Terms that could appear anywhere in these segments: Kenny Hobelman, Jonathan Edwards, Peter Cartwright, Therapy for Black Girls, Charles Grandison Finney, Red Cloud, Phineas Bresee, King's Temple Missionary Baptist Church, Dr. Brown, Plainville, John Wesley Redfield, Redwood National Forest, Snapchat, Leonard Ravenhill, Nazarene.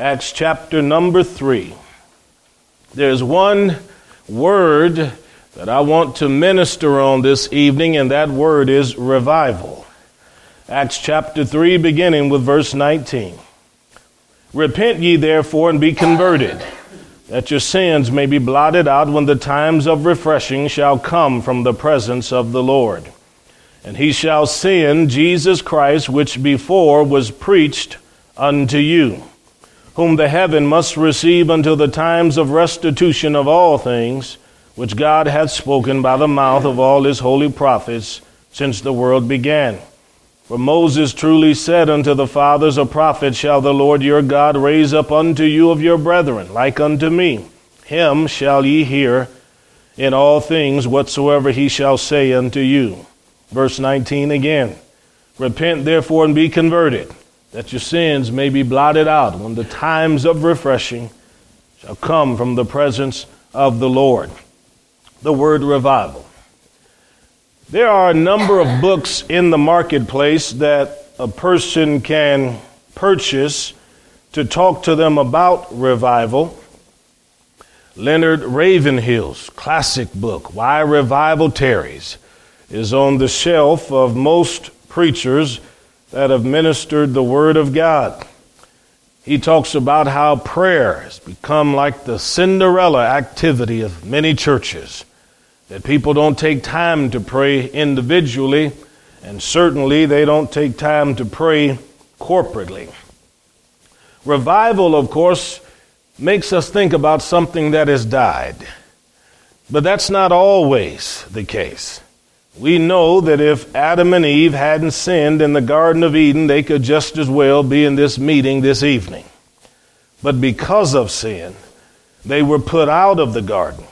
Acts chapter number 3. There's one word that I want to minister on this evening, and that word is revival. Acts chapter 3, beginning with verse 19. Repent ye therefore and be converted, that your sins may be blotted out when the times of refreshing shall come from the presence of the Lord. And he shall send Jesus Christ, which before was preached unto you, whom the heaven must receive until the times of restitution of all things, which God hath spoken by the mouth of all his holy prophets since the world began. For Moses truly said unto the fathers, a prophet shall the Lord your God raise up unto you of your brethren, like unto me. Him shall ye hear in all things whatsoever he shall say unto you. Verse 19 again. Repent therefore and be converted, that your sins may be blotted out when the times of refreshing shall come from the presence of the Lord. The word revival. There are a number of books in the marketplace that a person can purchase to talk to them about revival. Leonard Ravenhill's classic book, Why Revival Tarries, is on the shelf of most preachers that have ministered the Word of God. He talks about how prayer has become like the Cinderella activity of many churches, that people don't take time to pray individually, and certainly they don't take time to pray corporately. Revival, of course, makes us think about something that has died. But that's not always the case. We know that if Adam and Eve hadn't sinned in the Garden of Eden, they could just as well be in this meeting this evening. But because of sin, they were put out of the garden.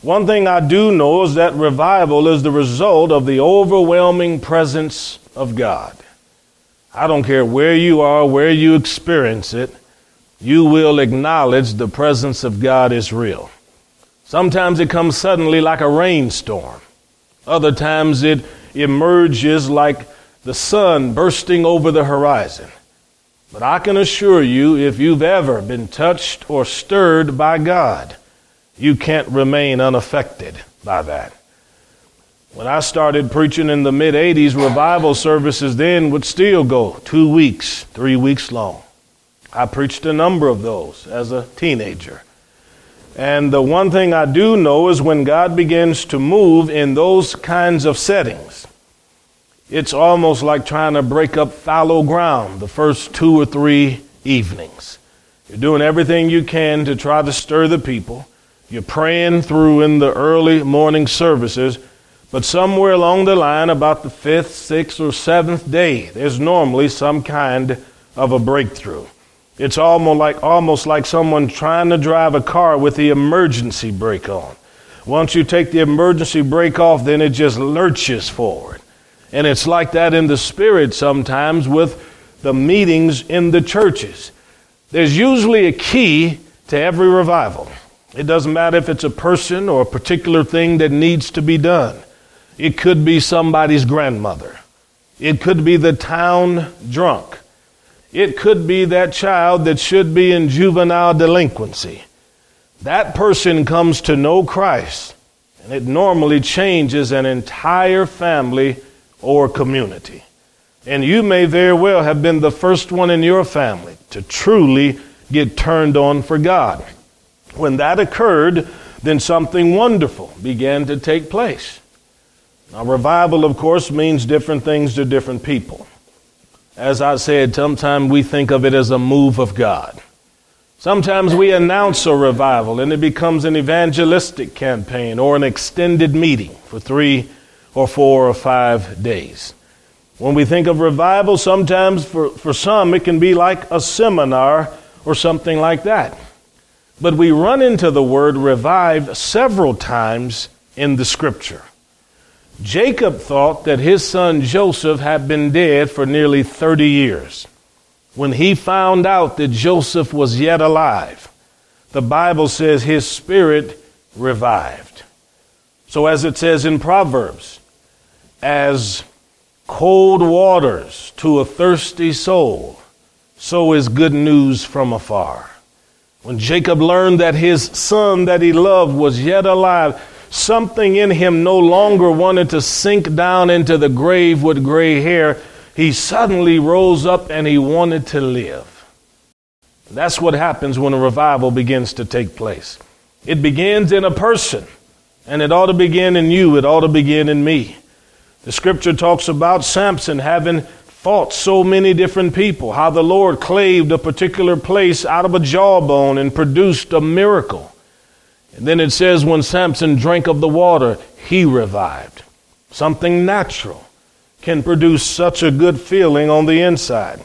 One thing I do know is that revival is the result of the overwhelming presence of God. I don't care where you are, where you experience it, you will acknowledge the presence of God is real. Sometimes it comes suddenly like a rainstorm. Other times it emerges like the sun bursting over the horizon. But I can assure you, if you've ever been touched or stirred by God, you can't remain unaffected by that. When I started preaching in the mid-'80s, revival services then would still go 2 weeks, 3 weeks long. I preached a number of those as a teenager. And the one thing I do know is when God begins to move in those kinds of settings, it's almost like trying to break up fallow ground the first 2 or 3 evenings. You're doing everything you can to try to stir the people. You're praying through in the early morning services, but somewhere along the line, about the 5th, 6th, or 7th day, there's normally some kind of a breakthrough. It's almost like someone trying to drive a car with the emergency brake on. Once you take the emergency brake off, then it just lurches forward. And it's like that in the spirit sometimes with the meetings in the churches. There's usually a key to every revival. It doesn't matter if it's a person or a particular thing that needs to be done. It could be somebody's grandmother. It could be the town drunk. It could be that child that should be in juvenile delinquency. That person comes to know Christ, and it normally changes an entire family or community. And you may very well have been the first one in your family to truly get turned on for God. When that occurred, then something wonderful began to take place. Now, revival, of course, means different things to different people. As I said, sometimes we think of it as a move of God. Sometimes we announce a revival and it becomes an evangelistic campaign or an extended meeting for 3 or 4 or 5 days. When we think of revival, sometimes for some it can be like a seminar or something like that. But we run into the word revive several times in the scripture. Jacob thought that his son Joseph had been dead for nearly 30 years. When he found out that Joseph was yet alive, the Bible says his spirit revived. So as it says in Proverbs, as cold waters to a thirsty soul, so is good news from afar. When Jacob learned that his son that he loved was yet alive, something in him no longer wanted to sink down into the grave with gray hair. He suddenly rose up and he wanted to live. That's what happens when a revival begins to take place. It begins in a person, and it ought to begin in you. It ought to begin in me. The scripture talks about Samson having fought so many different people, how the Lord claved a particular place out of a jawbone and produced a miracle. And then it says when Samson drank of the water, he revived. Something natural can produce such a good feeling on the inside.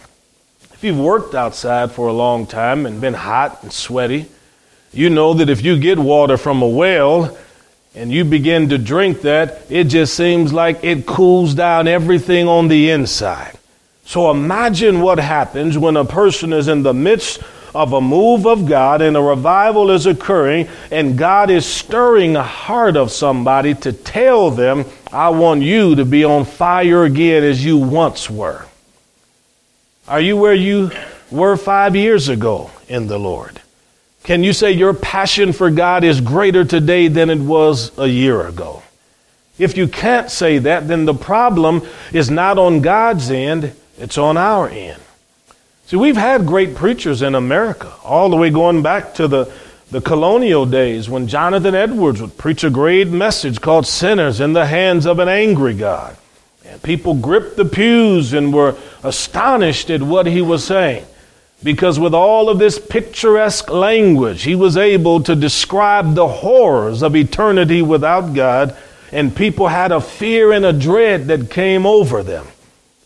If you've worked outside for a long time and been hot and sweaty, you know that if you get water from a well and you begin to drink that, it just seems like it cools down everything on the inside. So imagine what happens when a person is in the midst of a move of God and a revival is occurring and God is stirring the heart of somebody to tell them, I want you to be on fire again as you once were. Are you where you were 5 years ago in the Lord? Can you say your passion for God is greater today than it was a year ago? If you can't say that, then the problem is not on God's end, it's on our end. See, we've had great preachers in America, all the way going back to the colonial days when Jonathan Edwards would preach a great message called Sinners in the Hands of an Angry God. And people gripped the pews and were astonished at what he was saying, because with all of this picturesque language, he was able to describe the horrors of eternity without God, and people had a fear and a dread that came over them.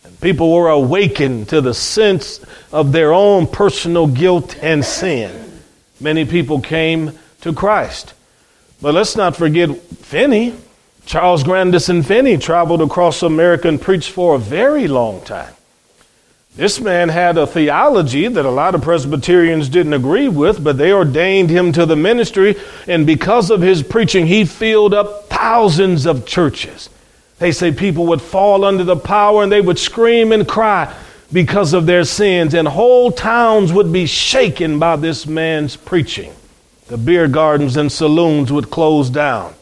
And people were awakened to the sense of their own personal guilt and sin. Many people came to Christ. But let's not forget Finney. Charles Grandison Finney traveled across America and preached for a very long time. This man had a theology that a lot of Presbyterians didn't agree with, but they ordained him to the ministry, and because of his preaching, he filled up thousands of churches. They say people would fall under the power and they would scream and cry because of their sins, and whole towns would be shaken by this man's preaching. The beer gardens and saloons would close down.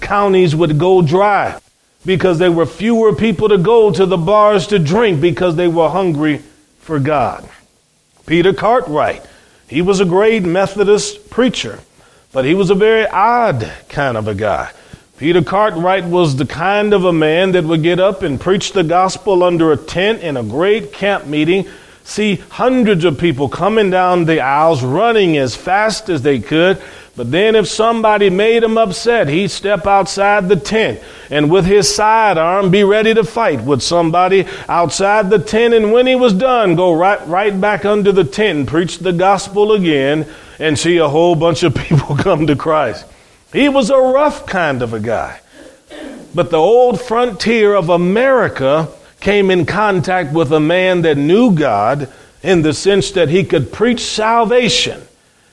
Counties would go dry because there were fewer people to go to the bars to drink because they were hungry for God. Peter Cartwright, he was a great Methodist preacher, but he was a very odd kind of a guy. Peter Cartwright was the kind of a man that would get up and preach the gospel under a tent in a great camp meeting, see hundreds of people coming down the aisles, running as fast as they could. But then if somebody made him upset, he'd step outside the tent and with his sidearm be ready to fight with somebody outside the tent. And when he was done, go right back under the tent and preach the gospel again and see a whole bunch of people come to Christ. He was a rough kind of a guy. But the old frontier of America came in contact with a man that knew God in the sense that he could preach salvation.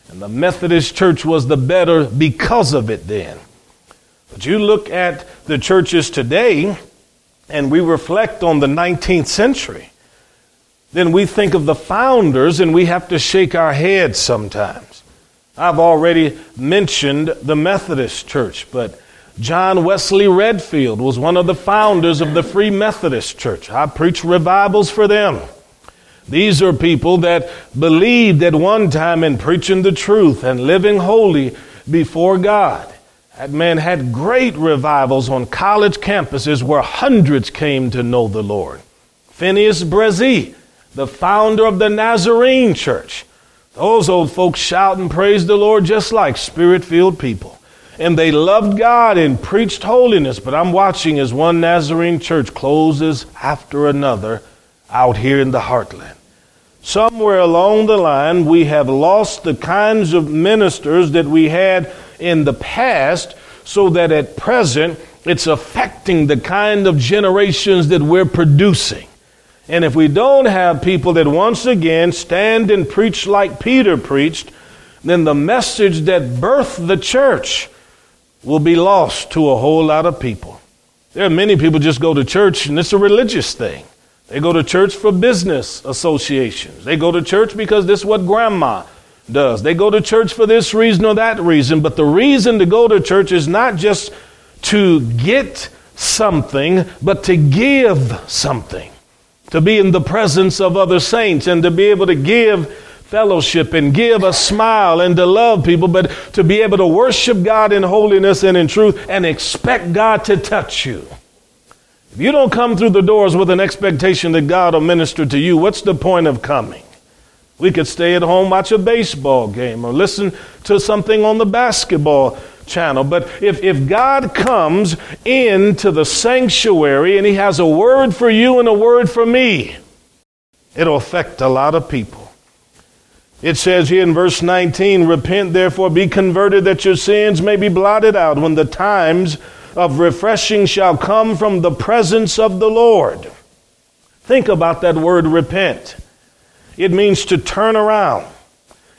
And the Methodist church was the better because of it then. But you look at the churches today and we reflect on the 19th century. Then we think of the founders and we have to shake our heads sometimes. I've already mentioned the Methodist church, but John Wesley Redfield was one of the founders of the Free Methodist Church. I preach revivals for them. These are people that believed at one time in preaching the truth and living holy before God. That man had great revivals on college campuses where hundreds came to know the Lord. Phineas Bresee, the founder of the Nazarene Church. Those old folks shout and praise the Lord just like Spirit-filled people. And they loved God and preached holiness. But I'm watching as one Nazarene church closes after another out here in the heartland. Somewhere along the line, we have lost the kinds of ministers that we had in the past, so that at present, it's affecting the kind of generations that we're producing. And if we don't have people that once again stand and preach like Peter preached, then the message that birthed the church will be lost to a whole lot of people. There are many people just go to church and it's a religious thing. They go to church for business associations. They go to church because this is what grandma does. They go to church for this reason or that reason. But the reason to go to church is not just to get something, but to give something. To be in the presence of other saints and to be able to give fellowship and give a smile and to love people, but to be able to worship God in holiness and in truth and expect God to touch you. If you don't come through the doors with an expectation that God will minister to you, what's the point of coming? We could stay at home, watch a baseball game, or listen to something on the basketball channel. But if God comes into the sanctuary and he has a word for you and a word for me, it'll affect a lot of people. It says here in verse 19, repent therefore, be converted, that your sins may be blotted out, when the times of refreshing shall come from the presence of the Lord. Think about that word repent. It means to turn around.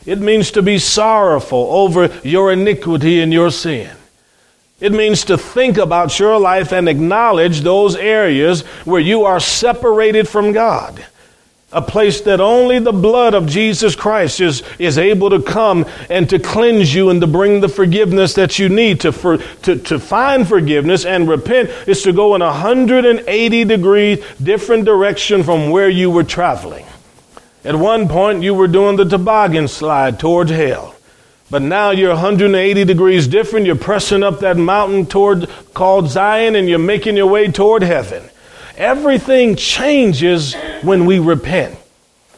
It means to be sorrowful over your iniquity and your sin. It means to think about your life and acknowledge those areas where you are separated from God. A place that only the blood of Jesus Christ is able to come and to cleanse you and to bring the forgiveness that you need. To find forgiveness and repent is to go in 180-degree different direction from where you were traveling. At one point, you were doing the toboggan slide towards hell. But now you're 180 degrees different. You're pressing up that mountain called Zion, and you're making your way toward heaven. Everything changes when we repent.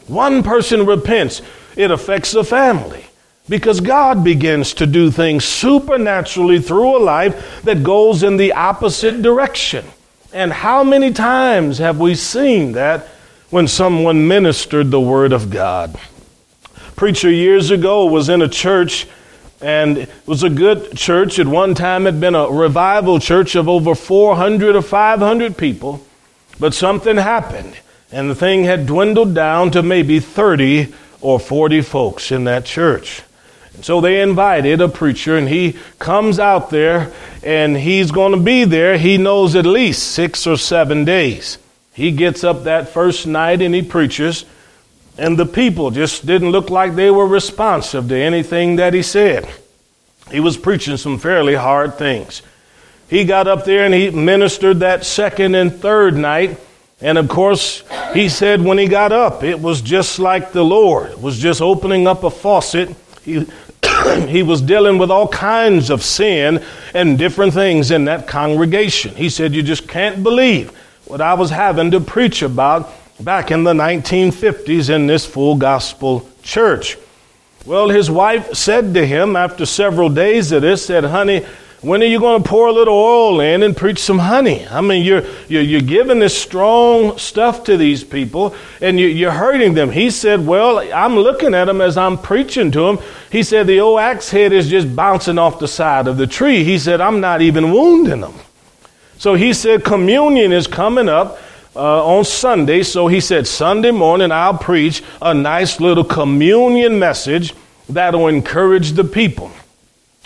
One person repents, it affects the family, because God begins to do things supernaturally through a life that goes in the opposite direction. And how many times have we seen that when someone ministered the word of God? Preacher years ago was in a church, and it was a good church. At one time had been a revival church of over 400 or 500 people. But something happened, and the thing had dwindled down to maybe 30 or 40 folks in that church. And so they invited a preacher, and he comes out there, and he's going to be there, he knows, at least 6 or 7 days. He gets up that first night, and he preaches, and the people just didn't look like they were responsive to anything that he said. He was preaching some fairly hard things. He got up there and he ministered that second and third night. And of course, he said when he got up, it was just like the Lord was just opening up a faucet. He was dealing with all kinds of sin and different things in that congregation. He said, you just can't believe what I was having to preach about back in the 1950s in this full gospel church. Well, his wife said to him after several days of this, said, honey, when are you going to pour a little oil in and preach some honey? I mean, you're giving this strong stuff to these people, and you're hurting them. He said, well, I'm looking at them as I'm preaching to them. He said, the old axe head is just bouncing off the side of the tree. He said, I'm not even wounding them. So he said, communion is coming up on Sunday. So he said, Sunday morning, I'll preach a nice little communion message that'll encourage the people.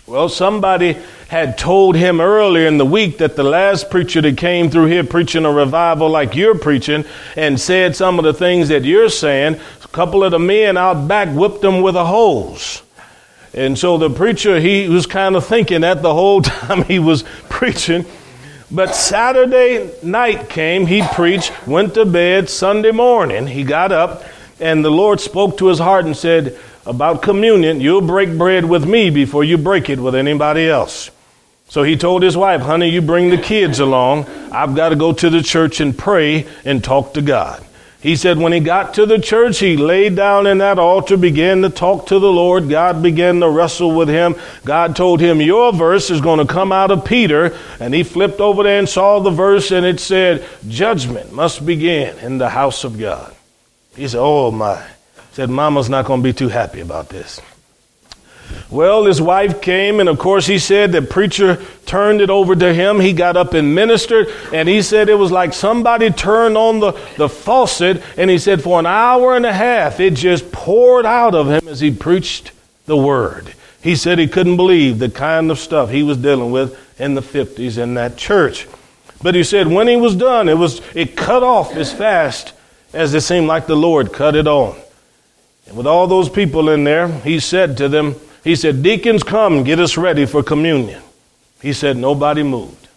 Well, somebody had told him earlier in the week that the last preacher that came through here preaching a revival like you're preaching and said some of the things that you're saying, a couple of the men out back whipped them with a hose. And so the preacher, he was kind of thinking that the whole time he was preaching. But Saturday night came, he preached, went to bed. Sunday morning, he got up, and the Lord spoke to his heart and said, about communion, you'll break bread with me before you break it with anybody else. So he told his wife, honey, you bring the kids along. I've got to go to the church and pray and talk to God. He said when he got to the church, he laid down in that altar, began to talk to the Lord. God began to wrestle with him. God told him, your verse is going to come out of Peter. And he flipped over there and saw the verse, and it said, judgment must begin in the house of God. He said, oh my. Said, Mama's not going to be too happy about this. Well, his wife came, and of course he said the preacher turned it over to him. He got up and ministered, and he said it was like somebody turned on the faucet, and he said for an hour and a half it just poured out of him as he preached the word. He said he couldn't believe the kind of stuff he was dealing with in the 50s in that church. But he said when he was done, it cut off his fast as it seemed like the Lord cut it on. And with all those people in there, he said to them, he said, "Deacons, come and get us ready for communion." He said, nobody moved.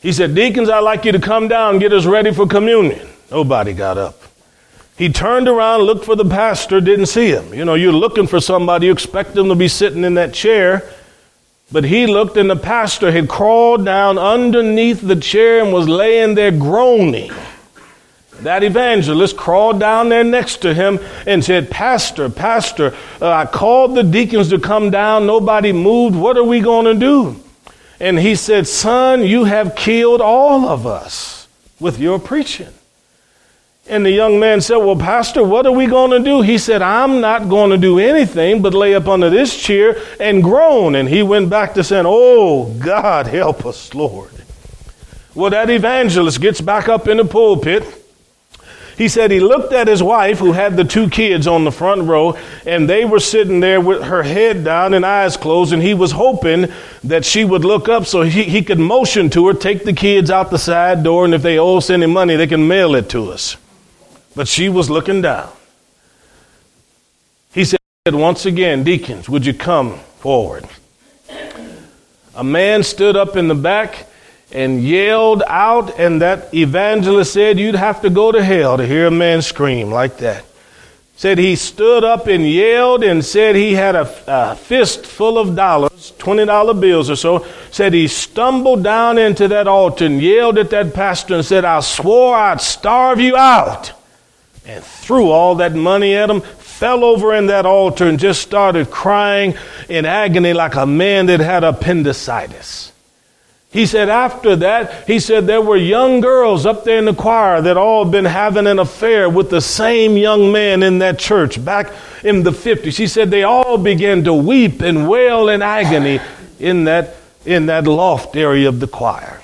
He said, "Deacons, I'd like you to come down and get us ready for communion." Nobody got up. He turned around, looked for the pastor, didn't see him. You know, you're looking for somebody, you expect them to be sitting in that chair. But he looked, and the pastor had crawled down underneath the chair and was laying there groaning. That evangelist crawled down there next to him and said, Pastor, I called the deacons to come down. Nobody moved. What are we going to do?" And he said, "Son, you have killed all of us with your preaching." And the young man said, "Well, Pastor, what are we going to do?" He said, "I'm not going to do anything but lay up under this chair and groan." And he went back to saying, "Oh, God, help us, Lord." Well, that evangelist gets back up in the pulpit. He said he looked at his wife, who had the two kids on the front row, and they were sitting there with her head down and eyes closed, and he was hoping that she would look up so he could motion to her, take the kids out the side door, and if they owe us any money, they can mail it to us. But she was looking down. He said, "Once again, deacons, would you come forward?" A man stood up in the back and yelled out, and that evangelist said, "You'd have to go to hell to hear a man scream like that." Said he stood up and yelled and said he had a fist full of dollars, $20 bills or so. Said he stumbled down into that altar and yelled at that pastor and said, "I swore I'd starve you out," and threw all that money at him, fell over in that altar and just started crying in agony like a man that had appendicitis. He said after that, he said there were young girls up there in the choir that all been having an affair with the same young man in that church back in the 50s. He said they all began to weep and wail in agony in that loft area of the choir.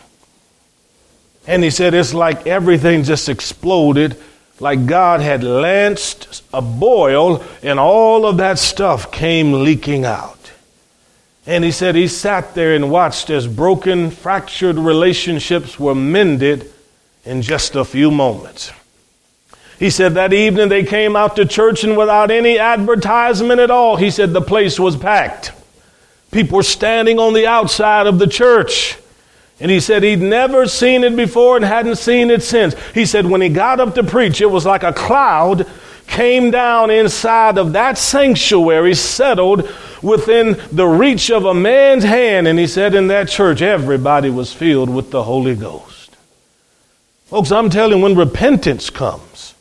And he said it's like everything just exploded, like God had lanced a boil and all of that stuff came leaking out. And he said he sat there and watched as broken, fractured relationships were mended in just a few moments. He said that evening they came out to church, and without any advertisement at all, he said the place was packed. People were standing on the outside of the church. And he said he'd never seen it before and hadn't seen it since. He said when he got up to preach, it was like a cloud came down inside of that sanctuary, settled within the reach of a man's hand. And he said in that church, everybody was filled with the Holy Ghost. Folks, I'm telling you, when repentance comes,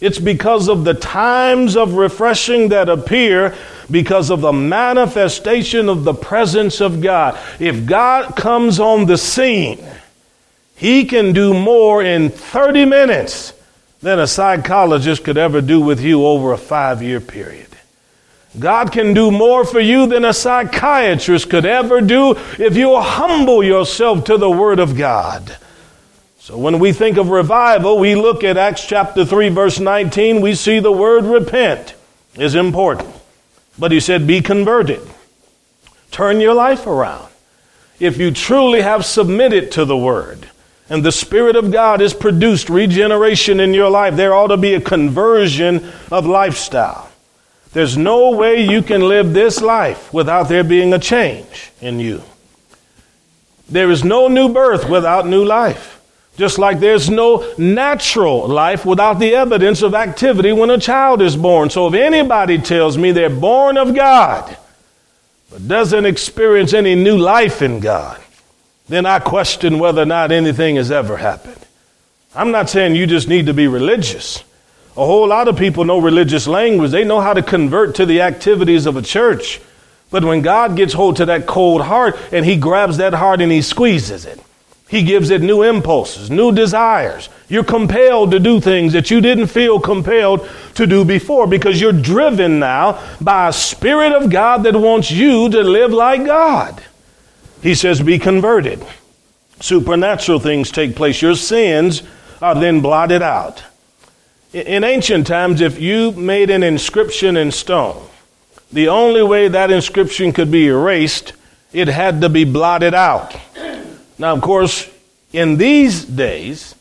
it's because of the times of refreshing that appear because of the manifestation of the presence of God. If God comes on the scene, he can do more in 30 minutes than a psychologist could ever do with you over a 5-year period. God can do more for you than a psychiatrist could ever do if you humble yourself to the Word of God. So when we think of revival, we look at Acts chapter 3, verse 19. We see the word repent is important. But he said, be converted. Turn your life around. If you truly have submitted to the Word, and the Spirit of God has produced regeneration in your life, there ought to be a conversion of lifestyle. There's no way you can live this life without there being a change in you. There is no new birth without new life. Just like there's no natural life without the evidence of activity when a child is born. So if anybody tells me they're born of God, but doesn't experience any new life in God, then I question whether or not anything has ever happened. I'm not saying you just need to be religious. A whole lot of people know religious language. They know how to convert to the activities of a church. But when God gets hold to that cold heart and he grabs that heart and he squeezes it, he gives it new impulses, new desires. You're compelled to do things that you didn't feel compelled to do before because you're driven now by a Spirit of God that wants you to live like God. He says, be converted. Supernatural things take place. Your sins are then blotted out. In ancient times, if you made an inscription in stone, the only way that inscription could be erased, it had to be blotted out. Now, of course, in these days,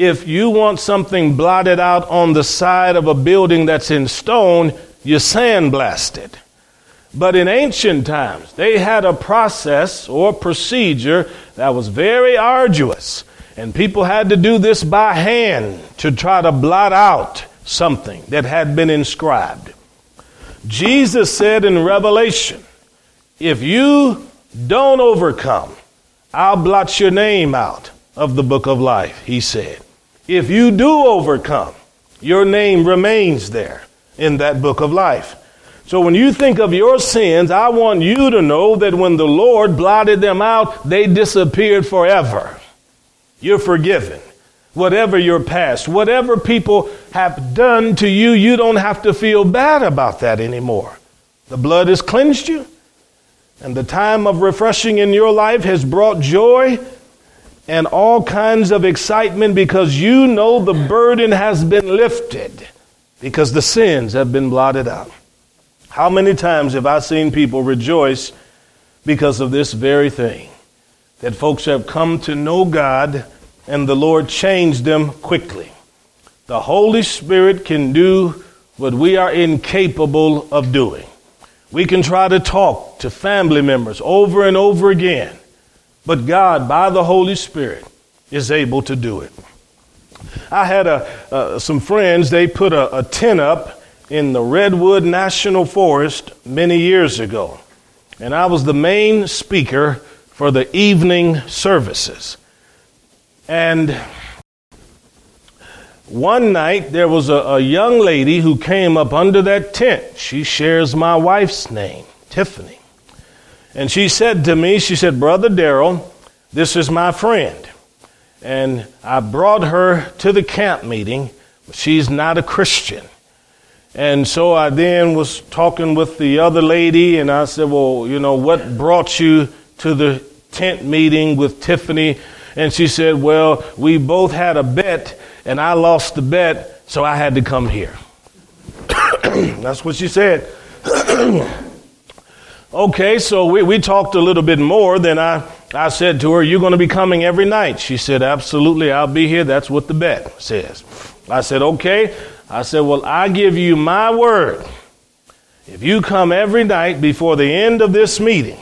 If you want something blotted out on the side of a building that's in stone, you sandblast it. But in ancient times, they had a process or procedure that was very arduous. And people had to do this by hand to try to blot out something that had been inscribed. Jesus said in Revelation, if you don't overcome, I'll blot your name out of the book of life, he said. If you do overcome, your name remains there in that book of life. So when you think of your sins, I want you to know that when the Lord blotted them out, they disappeared forever. You're forgiven. Whatever your past, whatever people have done to you, you don't have to feel bad about that anymore. The blood has cleansed you, and the time of refreshing in your life has brought joy and all kinds of excitement because you know the burden has been lifted because the sins have been blotted out. How many times have I seen people rejoice because of this very thing? That folks have come to know God and the Lord changed them quickly. The Holy Spirit can do what we are incapable of doing. We can try to talk to family members over and over again, but God, by the Holy Spirit, is able to do it. I had some friends, they put a tent up in the Redwood National Forest many years ago. And I was the main speaker for the evening services. And one night there was a young lady who came up under that tent. She shares my wife's name, Tiffany. And she said to me, she said, Brother Darryl, this is my friend. And I brought her to the camp meeting, but she's not a Christian. And so I then was talking with the other lady, and I said, well, you know, what brought you to the tent meeting with Tiffany? And she said, well, we both had a bet, and I lost the bet, so I had to come here. That's what she said. Okay, so we talked a little bit more. Then I said to her, you're going to be coming every night. She said, absolutely, I'll be here. That's what the bet says. I said, okay. I said, well, I give you my word. If you come every night before the end of this meeting,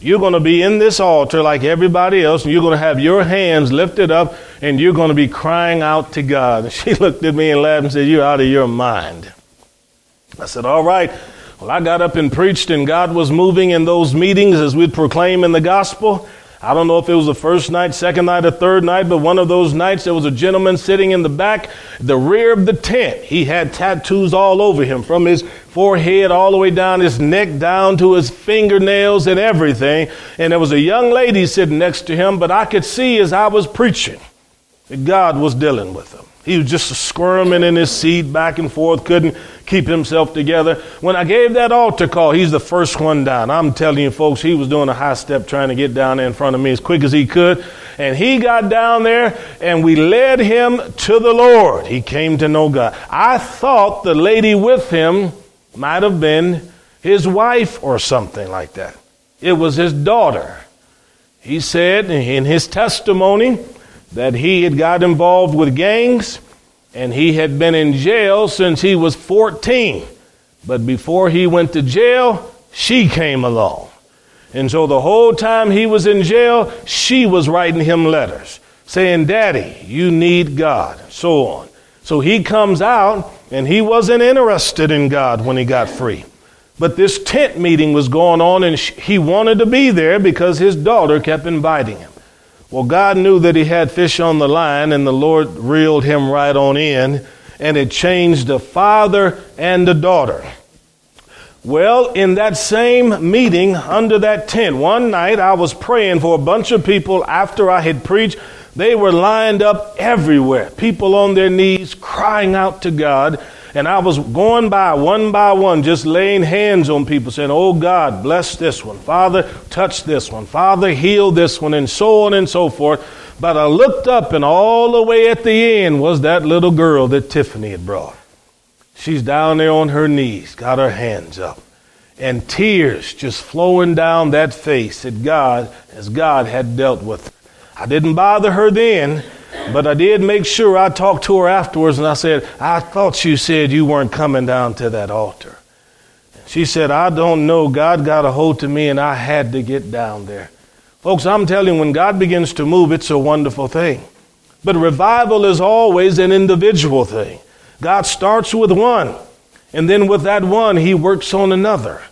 you're going to be in this altar like everybody else, and you're going to have your hands lifted up, and you're going to be crying out to God. And she looked at me and laughed and said, you're out of your mind. I said, all right. Well, I got up and preached, and God was moving in those meetings as we'd proclaim in the gospel. I don't know if it was the first night, second night, or third night, but one of those nights there was a gentleman sitting in the back, the rear of the tent. He had tattoos all over him, from his forehead all the way down his neck, down to his fingernails and everything. And there was a young lady sitting next to him, but I could see as I was preaching that God was dealing with him. He was just squirming in his seat back and forth, couldn't keep himself together. When I gave that altar call, he's the first one down. I'm telling you, folks, he was doing a high step trying to get down there in front of me as quick as he could. And he got down there, and we led him to the Lord. He came to know God. I thought the lady with him might have been his wife or something like that. It was his daughter. He said in his testimony that he had got involved with gangs and he had been in jail since he was 14. But before he went to jail, she came along. And so the whole time he was in jail, she was writing him letters saying, Daddy, you need God, and so on. So he comes out, and he wasn't interested in God when he got free. But this tent meeting was going on, and he wanted to be there because his daughter kept inviting him. Well, God knew that he had fish on the line, and the Lord reeled him right on in, and it changed the father and the daughter. Well, in that same meeting under that tent, one night I was praying for a bunch of people after I had preached. They were lined up everywhere, people on their knees crying out to God. And I was going by one, just laying hands on people, saying, oh, God, bless this one. Father, touch this one. Father, heal this one, and so on and so forth. But I looked up, and all the way at the end was that little girl that Tiffany had brought. She's down there on her knees, got her hands up, and tears just flowing down that face as God had dealt with her. I didn't bother her then, But I did make sure I talked to her afterwards, and I said, I thought you said you weren't coming down to that altar. She said, I don't know. God got a hold to me, and I had to get down there. Folks, I'm telling you, when God begins to move, it's a wonderful thing. But revival is always an individual thing. God starts with one, and then with that one, he works on another.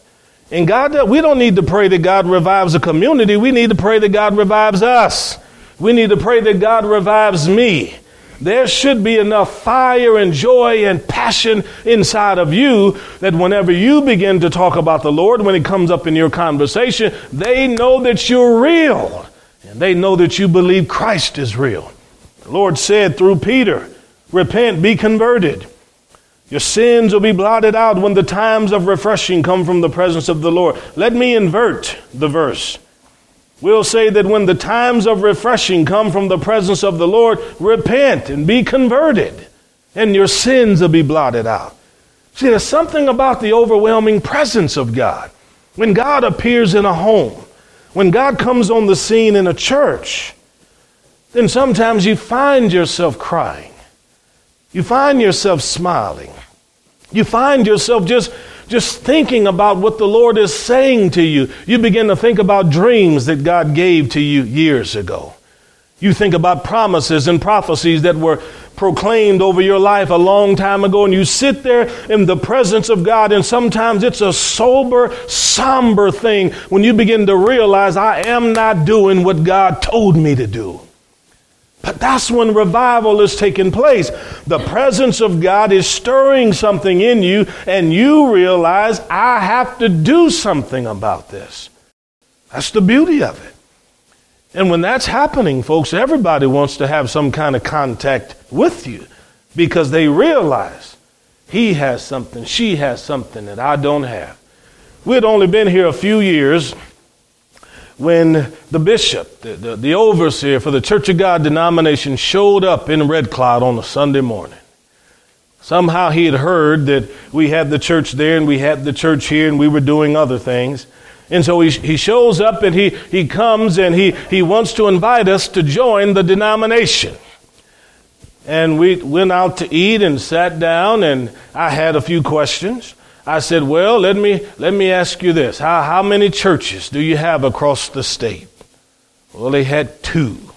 And God, we don't need to pray that God revives a community. We need to pray that God revives us. We need to pray that God revives me. There should be enough fire and joy and passion inside of you that whenever you begin to talk about the Lord, when it comes up in your conversation, they know that you're real. And they know that you believe Christ is real. The Lord said through Peter, repent, be converted. Your sins will be blotted out when the times of refreshing come from the presence of the Lord. Let me invert the verse. We'll say that when the times of refreshing come from the presence of the Lord, repent and be converted, and your sins will be blotted out. See, there's something about the overwhelming presence of God. When God appears in a home, when God comes on the scene in a church, then sometimes you find yourself crying. You find yourself smiling. You find yourself just thinking about what the Lord is saying to you. You begin to think about dreams that God gave to you years ago. You think about promises and prophecies that were proclaimed over your life a long time ago, and you sit there in the presence of God, and sometimes it's a sober, somber thing when you begin to realize, I am not doing what God told me to do. But that's when revival is taking place. The presence of God is stirring something in you, and you realize, I have to do something about this. That's the beauty of it. And when that's happening, folks, everybody wants to have some kind of contact with you because they realize he has something, she has something that I don't have. We had only been here a few years when the bishop, the overseer for the Church of God denomination, showed up in Red Cloud on a Sunday morning. Somehow he had heard that we had the church there and we had the church here and we were doing other things. And so he shows up and he comes and he wants to invite us to join the denomination. And we went out to eat and sat down, and I had a few questions. I said, well, let me ask you this. How many churches do you have across the state? Well, they had 2. I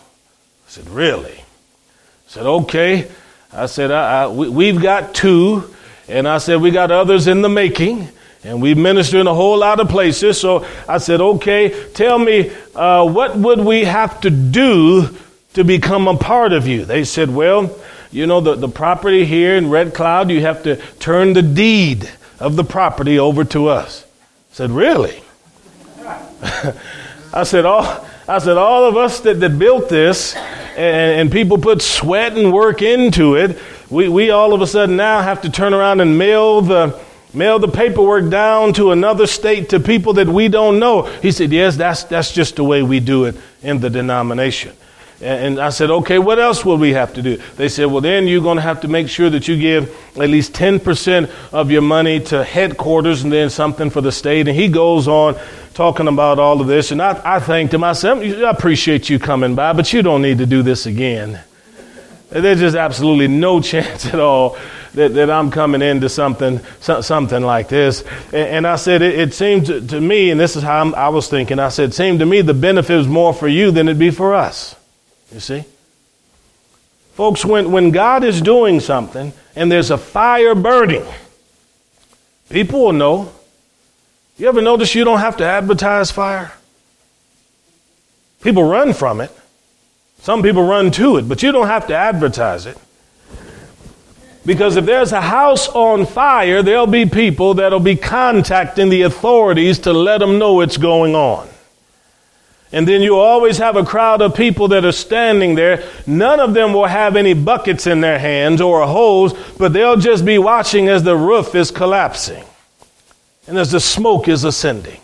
said, really? I said, okay. I said, we've got 2. And I said, we got others in the making. And we minister in a whole lot of places. So I said, okay, tell me, what would we have to do to become a part of you? They said, well, you know, the property here in Red Cloud, you have to turn the deed of the property over to us. I said, really? I said all of us that built this and people put sweat and work into it, we all of a sudden now have to turn around and mail the paperwork down to another state to people that we don't know. He said, yes, that's just the way we do it in the denomination. And I said, okay, what else will we have to do? They said, well, then you're going to have to make sure that you give at least 10% of your money to headquarters and then something for the state. And he goes on talking about all of this. And I thanked him. I said, I appreciate you coming by, but you don't need to do this again. There's just absolutely no chance at all that I'm coming into something like this. And I said, it seemed to me, and this is how I was thinking, I said, it seemed to me the benefit was more for you than it'd be for us. You see? Folks, when God is doing something and there's a fire burning, people will know. You ever notice you don't have to advertise fire? People run from it. Some people run to it, but you don't have to advertise it. Because if there's a house on fire, there'll be people that'll be contacting the authorities to let them know it's going on. And then you always have a crowd of people that are standing there. None of them will have any buckets in their hands or a hose, but they'll just be watching as the roof is collapsing and as the smoke is ascending.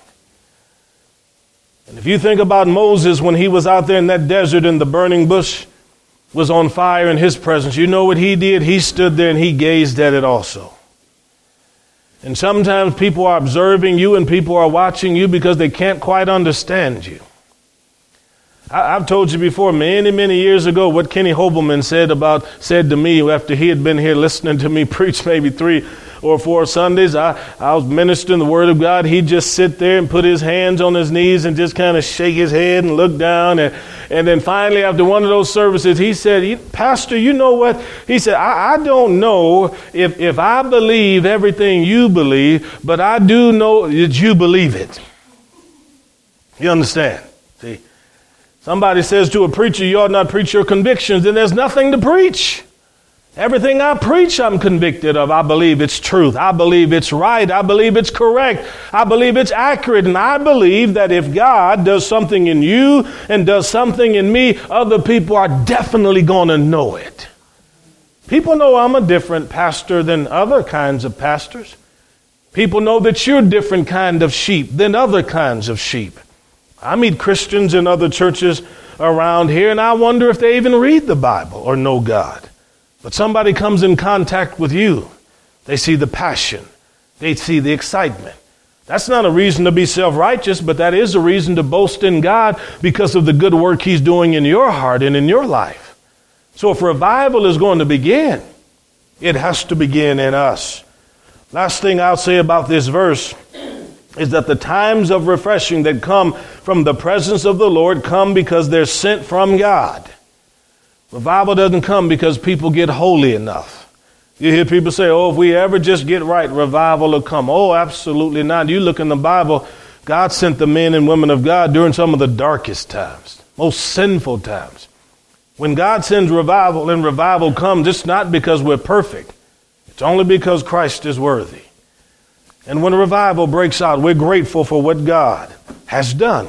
And if you think about Moses when he was out there in that desert and the burning bush was on fire in his presence, you know what he did? He stood there and he gazed at it also. And sometimes people are observing you and people are watching you because they can't quite understand you. I've told you before, many years ago, what Kenny Hobelman said to me after he had been here listening to me preach maybe 3 or 4 Sundays. I was ministering the Word of God. He'd just sit there and put his hands on his knees and just kind of shake his head and look down. And then finally, after one of those services, he said, "Pastor, you know what?" He said, I don't know if I believe everything you believe, but I do know that you believe it. You understand? See? Somebody says to a preacher, you ought not preach your convictions, and there's nothing to preach. Everything I preach, I'm convicted of. I believe it's truth. I believe it's right. I believe it's correct. I believe it's accurate. And I believe that if God does something in you and does something in me, other people are definitely going to know it. People know I'm a different pastor than other kinds of pastors. People know that you're a different kind of sheep than other kinds of sheep. I meet Christians in other churches around here, and I wonder if they even read the Bible or know God. But somebody comes in contact with you. They see the passion. They see the excitement. That's not a reason to be self-righteous, but that is a reason to boast in God because of the good work He's doing in your heart and in your life. So if revival is going to begin, it has to begin in us. Last thing I'll say about this verse is that the times of refreshing that come from the presence of the Lord come because they're sent from God. Revival doesn't come because people get holy enough. You hear people say, if we ever just get right, revival will come. Oh, absolutely not. You look in the Bible, God sent the men and women of God during some of the darkest times, most sinful times. When God sends revival and revival comes, it's not because we're perfect. It's only because Christ is worthy. And when a revival breaks out, we're grateful for what God has done.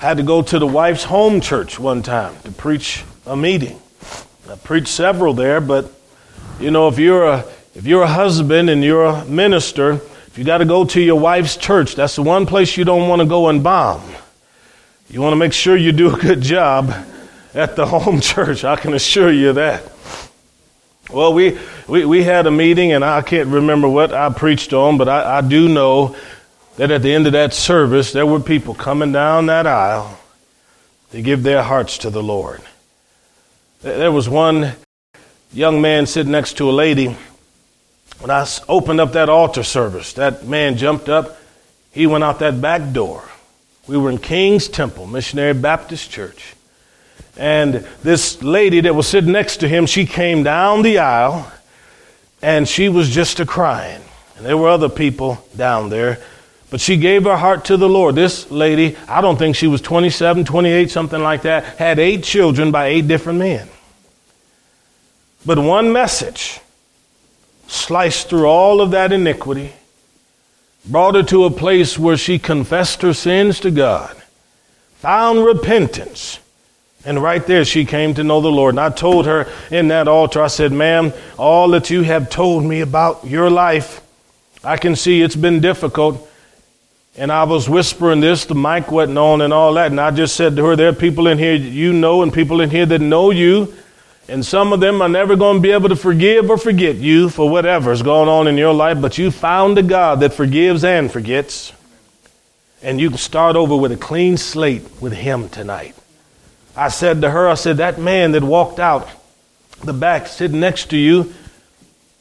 I had to go to the wife's home church one time to preach a meeting. I preached several there, but you know, if you're a husband and you're a minister, if you got to go to your wife's church, that's the one place you don't want to go and bomb. You want to make sure you do a good job at the home church. I can assure you that. Well, we had a meeting, and I can't remember what I preached on, but I do know that at the end of that service, there were people coming down that aisle to give their hearts to the Lord. There was one young man sitting next to a lady. When I opened up that altar service, that man jumped up. He went out that back door. We were in King's Temple Missionary Baptist Church. And this lady that was sitting next to him, she came down the aisle, and she was just a-crying. And there were other people down there, but she gave her heart to the Lord. This lady, I don't think she was 27, 28, something like that, had 8 children by 8 different men. But one message sliced through all of that iniquity, brought her to a place where she confessed her sins to God, found repentance, and right there she came to know the Lord. And I told her in that altar, I said, "Ma'am, all that you have told me about your life, I can see it's been difficult." And I was whispering this, the mic wasn't on and all that. And I just said to her, there are people in here you know and people in here that know you. And some of them are never going to be able to forgive or forget you for whatever's going on in your life. But you found a God that forgives and forgets. And you can start over with a clean slate with Him tonight. I said to her, I said, that man that walked out the back sitting next to you,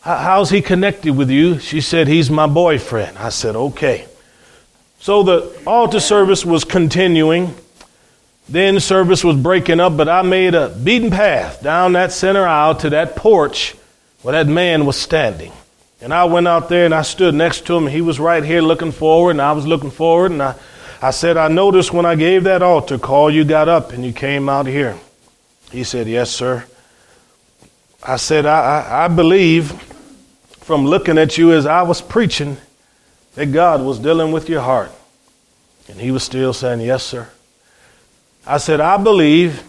how's he connected with you? She said, he's my boyfriend. I said, okay. So the altar service was continuing. Then service was breaking up, but I made a beaten path down that center aisle to that porch where that man was standing. And I went out there and I stood next to him. He was right here looking forward, and I was looking forward, and I said, I noticed when I gave that altar call, you got up and you came out here. He said, yes, sir. I said, I believe from looking at you as I was preaching that God was dealing with your heart. And he was still saying, yes, sir. I said, I believe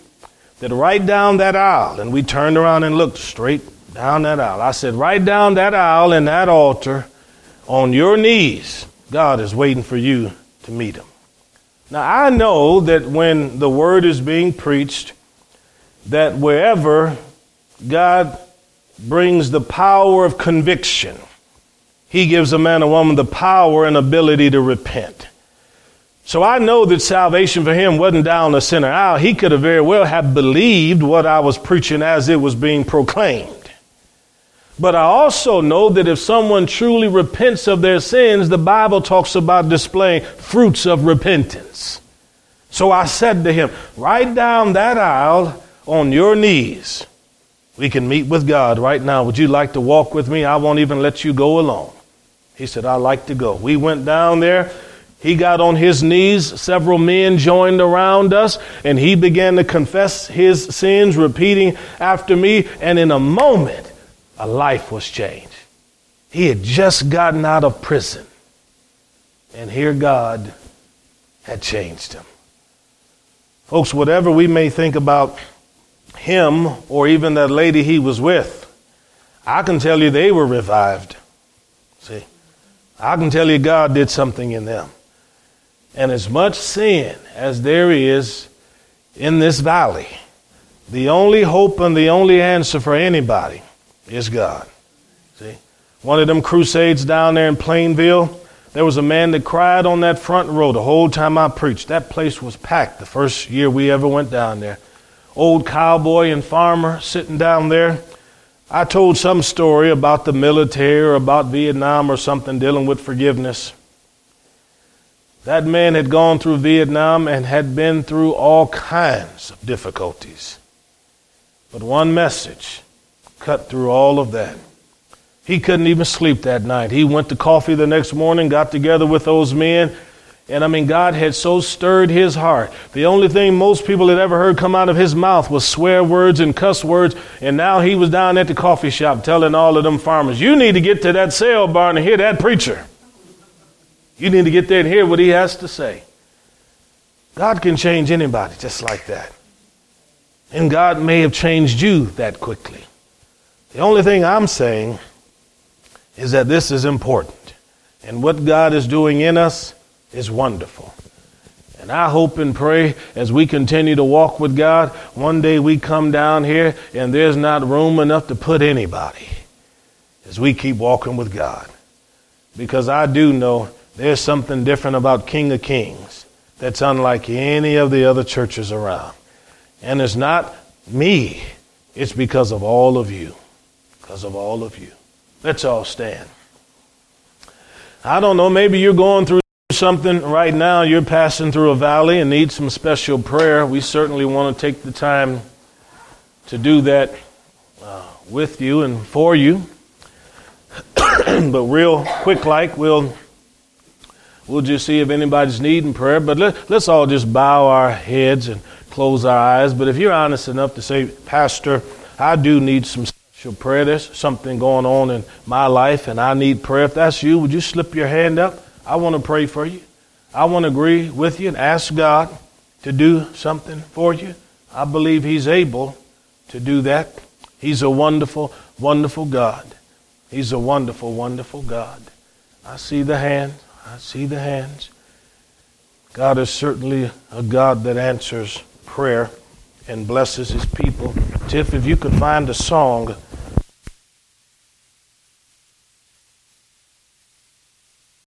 that right down that aisle, and we turned around and looked straight down that aisle. I said, right down that aisle and that altar, on your knees, God is waiting for you to meet Him. Now, I know that when the word is being preached, that wherever God brings the power of conviction, He gives a man or woman the power and ability to repent. So I know that salvation for him wasn't down the center aisle. He could have very well have believed what I was preaching as it was being proclaimed. But I also know that if someone truly repents of their sins, the Bible talks about displaying fruits of repentance. So I said to him, right down that aisle on your knees. We can meet with God right now. Would you like to walk with me? I won't even let you go alone. He said, I'd like to go. We went down there. He got on his knees. Several men joined around us, and he began to confess his sins, repeating after me. And in a moment, a life was changed. He had just gotten out of prison. And here God had changed him. Folks, whatever we may think about him or even that lady he was with, I can tell you they were revived. See, I can tell you God did something in them. And as much sin as there is in this valley, the only hope and the only answer for anybody is God. See, one of them crusades down there in Plainville, there was a man that cried on that front row the whole time I preached. That place was packed the first year we ever went down there. Old cowboy and farmer sitting down there. I told some story about the military or about Vietnam or something dealing with forgiveness. That man had gone through Vietnam and had been through all kinds of difficulties. But one message cut through all of that. He couldn't even sleep that night. He went to coffee the next morning, got together with those men, and God had so stirred his heart. The only thing most people had ever heard come out of his mouth was swear words and cuss words, and now he was down at the coffee shop telling all of them farmers, you need to get to that sale barn and hear that preacher. You need to get there and hear what he has to say. God can change anybody just like that. And God may have changed you that quickly. The only thing I'm saying is that this is important. And what God is doing in us is wonderful. And I hope and pray as we continue to walk with God, one day we come down here and there's not room enough to put anybody as we keep walking with God. Because I do know there's something different about King of Kings that's unlike any of the other churches around. And it's not me. It's because of all of you. Because of all of you. Let's all stand. I don't know, maybe you're going through something right now. You're passing through a valley and need some special prayer. We certainly want to take the time to do that with you and for you. But real quick, we'll just see if anybody's needing prayer. But let's all just bow our heads and close our eyes. But if you're honest enough to say, Pastor, I do need some prayer. There's something going on in my life and I need prayer. If that's you, would you slip your hand up? I want to pray for you. I want to agree with you and ask God to do something for you. I believe He's able to do that. He's a wonderful, wonderful God. He's a wonderful, wonderful God. I see the hand. I see the hands. God is certainly a God that answers prayer and blesses His people. Tiff, if you could find a song